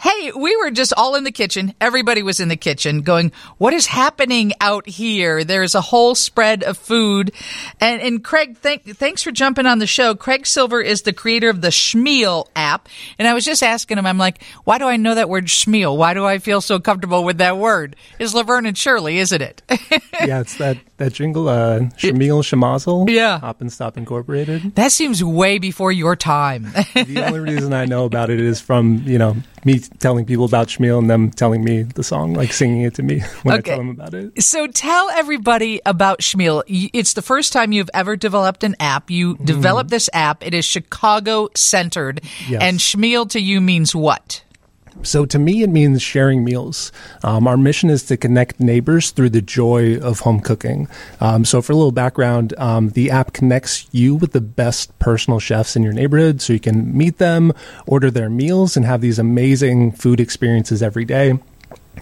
Hey, we were just all in the kitchen. Everybody was in the kitchen going, what is happening out here? There's a whole spread of food. And Craig, thanks for jumping on the show. Craig Silver is the creator of the Shmeal app. And I was just asking him, I'm like, why do I know that word Shmeal? Why do I feel so comfortable with that word? It's Laverne and Shirley, isn't it? Yeah, it's that jingle, Shmeal, Shemazel. Yeah. Hop and Stop Incorporated. That seems way before your time. The only reason I know about it is from, me telling people about Shmeal and them telling me the song, like singing it to me when I tell them about it. So tell everybody about Shmeal. It's the first time you've ever developed an app. You developed this app. It is Chicago-centered. Yes. And Shmeal to you means what? So to me, it means sharing meals. Our mission is to connect neighbors through the joy of home cooking. So for a little background, the app connects you with the best personal chefs in your neighborhood so you can meet them, order their meals, and have these amazing food experiences every day.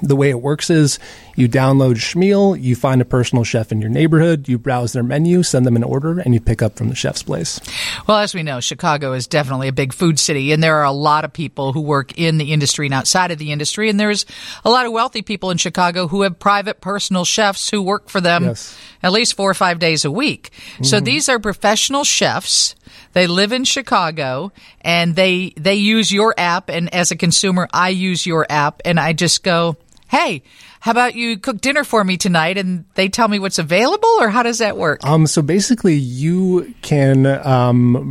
The way it works is you download Shmeal, you find a personal chef in your neighborhood, you browse their menu, send them an order, and you pick up from the chef's place. Well, as we know, Chicago is definitely a big food city, and there are a lot of people who work in the industry and outside of the industry, and there's a lot of wealthy people in Chicago who have private personal chefs who work for them at least 4 or 5 days a week. Mm-hmm. So these are professional chefs. They live in Chicago, and they use your app, and as a consumer, I use your app, and I just go, hey, how about you cook dinner for me tonight? And they tell me what's available, or how does that work? So basically, you can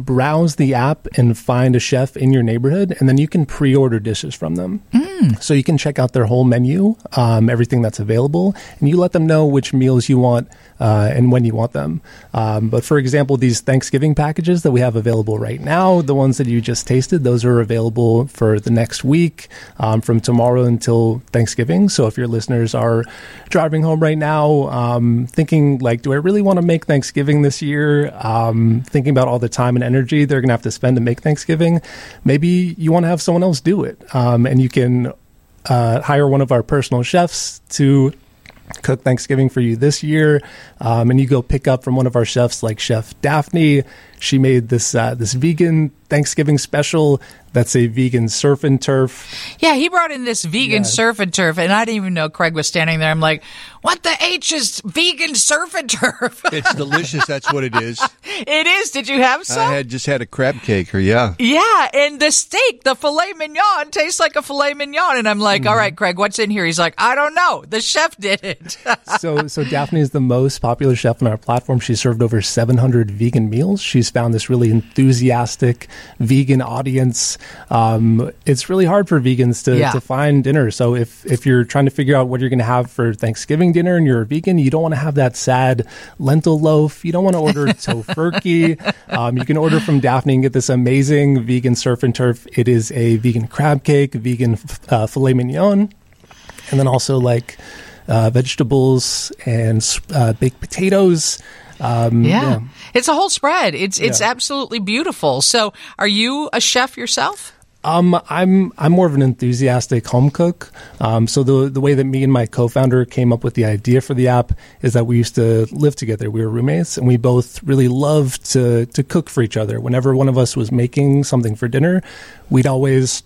browse the app and find a chef in your neighborhood, and then you can pre-order dishes from them. Mm. So you can check out their whole menu, everything that's available, and you let them know which meals you want and when you want them. But for example, these Thanksgiving packages that we have available right now, the ones that you just tasted, those are available for the next week from tomorrow until Thanksgiving. So if your listeners are driving home right now, thinking like, do I really want to make Thanksgiving this year? Thinking about all the time and energy they're going to have to spend to make Thanksgiving. Maybe you want to have someone else do it. And you can hire one of our personal chefs to cook Thanksgiving for you this year. And you go pick up from one of our chefs like Chef Daphne. She made this this vegan Thanksgiving special that's a vegan surf and turf. Yeah, he brought in this vegan surf and turf, and I didn't even know Craig was standing there. I'm like, what the H is vegan surf and turf? It's delicious. That's what it is. It is. Did you have some? I just had a crab cake, Yeah, and the steak, the filet mignon, tastes like a filet mignon. And I'm like, all right, Craig, what's in here? He's like, I don't know. The chef did it. So Daphne is the most popular chef on our platform. She served over 700 vegan meals. She's found this really enthusiastic vegan audience. It's really hard for vegans to find dinner. So if you're trying to figure out what you're going to have for Thanksgiving dinner and you're a vegan, you don't want to have that sad lentil loaf. You don't want to order tofurkey. You can order from Daphne and get this amazing vegan surf and turf. It is a vegan crab cake, vegan filet mignon, and then also vegetables and baked potatoes. It's a whole spread. It's absolutely beautiful. So are you a chef yourself? I'm more of an enthusiastic home cook. So the way that me and my co-founder came up with the idea for the app is that we used to live together. We were roommates, and we both really loved to cook for each other. Whenever one of us was making something for dinner, we'd always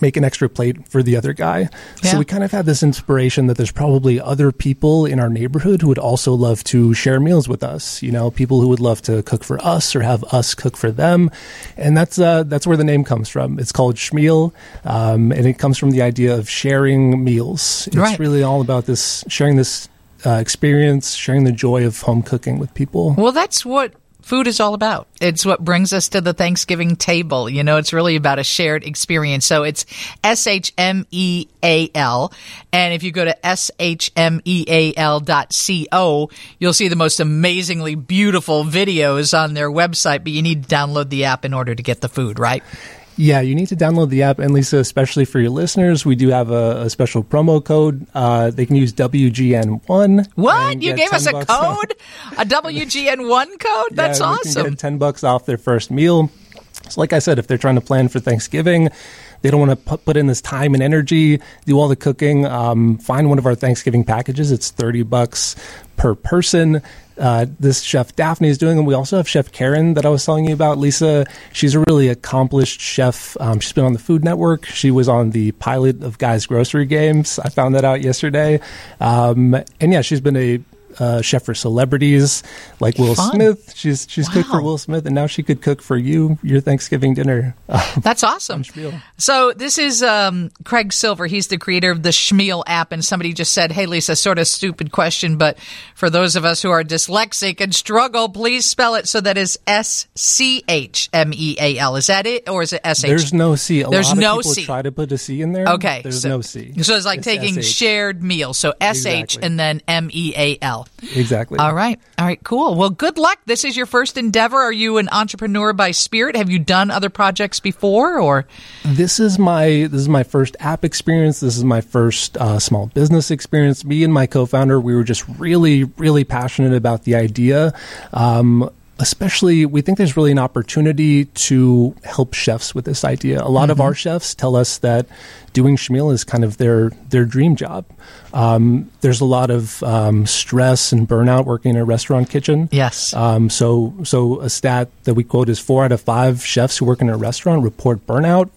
make an extra plate for the other guy. Yeah. So we kind of had this inspiration that there's probably other people in our neighborhood who would also love to share meals with us, people who would love to cook for us or have us cook for them. And that's where the name comes from. It's called Shmeal, and it comes from the idea of sharing meals. It's really all about this, sharing this experience, sharing the joy of home cooking with people. Well, that's what food is all about. It's what brings us to the Thanksgiving table. It's really about a shared experience. So it's Shmeal. And if you go to shmeal.co, you'll see the most amazingly beautiful videos on their website. But you need to download the app in order to get the food, right? Yeah, you need to download the app. And Lisa, especially for your listeners, we do have a special promo code. They can use WGN1. What? You gave us a code? A WGN1 code? That's awesome. You can get $10 off their first meal. So like I said, if they're trying to plan for Thanksgiving, they don't want to put in this time and energy, do all the cooking, find one of our Thanksgiving packages. It's $30 per person. This Chef Daphne is doing, and we also have Chef Karen that I was telling you about. Lisa, she's a really accomplished chef. She's been on the Food Network. She was on the pilot of Guy's Grocery Games. I found that out yesterday. And yeah, she's been a chef for celebrities like Will Smith. She's cooked for Will Smith, and now she could cook for you, your Thanksgiving dinner. That's awesome. So this is Craig Silver. He's the creator of the Shmeal app, and somebody just said, hey, Lisa, sort of stupid question, but for those of us who are dyslexic and struggle, please spell it so that is S-C-H-M-E-A-L. Is that it, or is it S-H? There's no C. A lot of people try to put a C in there. Okay. There's no C. So it's like it's taking S-H. Shared meal, so S-H and then M-E-A-L. Exactly. All right. Cool. Well, good luck. This is your first endeavor. Are you an entrepreneur by spirit? Have you done other projects before, or? This is my first app experience. This is my first small business experience. Me and my co-founder, we were just really, really passionate about the idea. Especially, we think there's really an opportunity to help chefs with this idea. A lot of our chefs tell us that doing Shmeal is kind of their dream job. There's a lot of stress and burnout working in a restaurant kitchen. Yes. So a stat that we quote is 4 out of 5 chefs who work in a restaurant report burnout.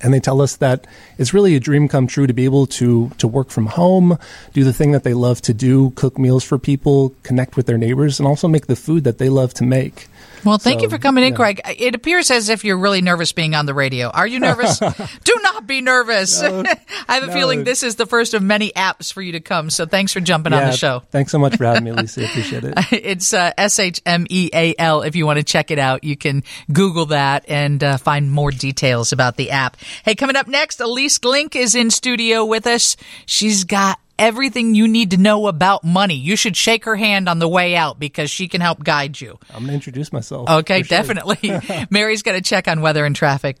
And they tell us that it's really a dream come true to be able to work from home, do the thing that they love to do, cook meals for people, connect with their neighbors, and also make the food that they love to make. Well, thank you for coming in, Craig. It appears as if you're really nervous being on the radio. Are you nervous? Do not be nervous. No, I have a feeling this is the first of many apps for you to come. So thanks for jumping on the show. Thanks so much for having me, Lisa. I appreciate it. It's S-H-M-E-A-L. If you want to check it out, you can Google that and find more details about the app. Hey, coming up next, Elise Glink is in studio with us. She's got everything you need to know about money. You should shake her hand on the way out because she can help guide you. I'm going to introduce myself. Okay, definitely. Mary's got to check on weather and traffic.